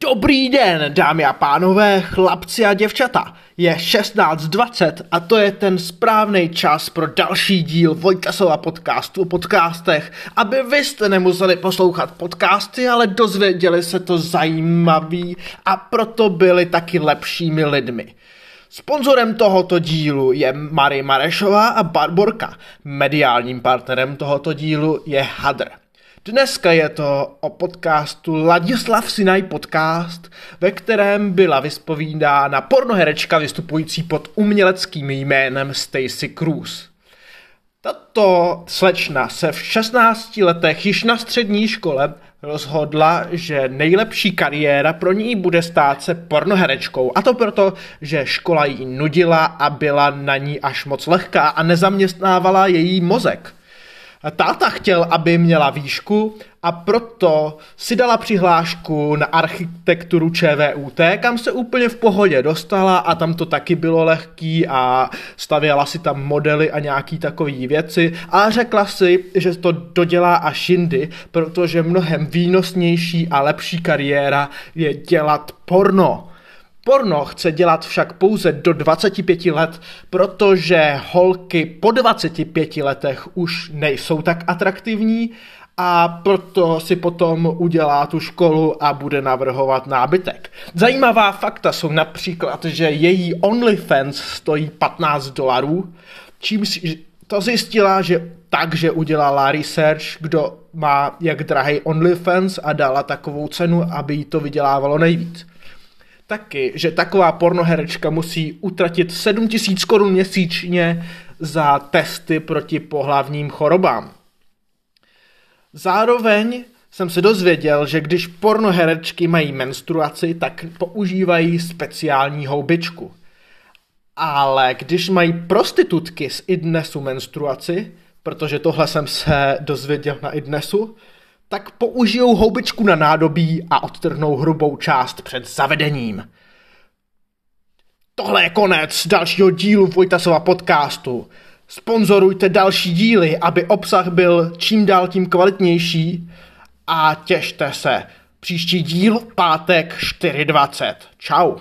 Dobrý den, dámy a pánové, chlapci a děvčata. Je 16:20 a to je ten správný čas pro další díl Vojtasova podcastu o podcastech, aby vy jste nemuseli poslouchat podcasty, ale dozvěděli se to zajímavý a proto byli taky lepšími lidmi. Sponzorem tohoto dílu je Marie Marešová a Barborka. Mediálním partnerem tohoto dílu je Hadr. Dneska je to o podcastu Ladislav Sinai podcast, ve kterém byla vyspovídána pornoherečka vystupující pod uměleckým jménem Stacey Cruz. Tato slečna se v 16 letech již na střední škole rozhodla, že nejlepší kariéra pro ní bude stát se pornoherečkou. A to proto, že škola jí nudila a byla na ní až moc lehká a nezaměstnávala její mozek. Táta chtěl, aby měla výšku, a proto si dala přihlášku na architekturu ČVUT, kam se úplně v pohodě dostala a tam to taky bylo lehký a stavěla si tam modely a nějaký takový věci a řekla si, že to dodělá až jindy, protože mnohem výnosnější a lepší kariéra je dělat porno. Porno chce dělat však pouze do 25 let, protože holky po 25 letech už nejsou tak atraktivní a proto si potom udělá tu školu a bude navrhovat nábytek. Zajímavá fakta jsou například, že její OnlyFans stojí $15, čímž to zjistila, že takže udělala research, kdo má jak drahej OnlyFans a dala takovou cenu, aby jí to vydělávalo nejvíc. Taky, že taková pornoherečka musí utratit 7 000 korun měsíčně za testy proti pohlavním chorobám. Zároveň jsem se dozvěděl, že když pornoherečky mají menstruaci, tak používají speciální houbičku. Ale když mají prostitutky z IDNESu menstruaci, protože tohle jsem se dozvěděl na IDNESu, tak použijou houbičku na nádobí a odtrhnou hrubou část před zavedením. Tohle je konec dalšího dílu Vojtasova podcastu. Sponzorujte další díly, aby obsah byl čím dál tím kvalitnější a těšte se. Příští díl v pátek 4:20. Čau.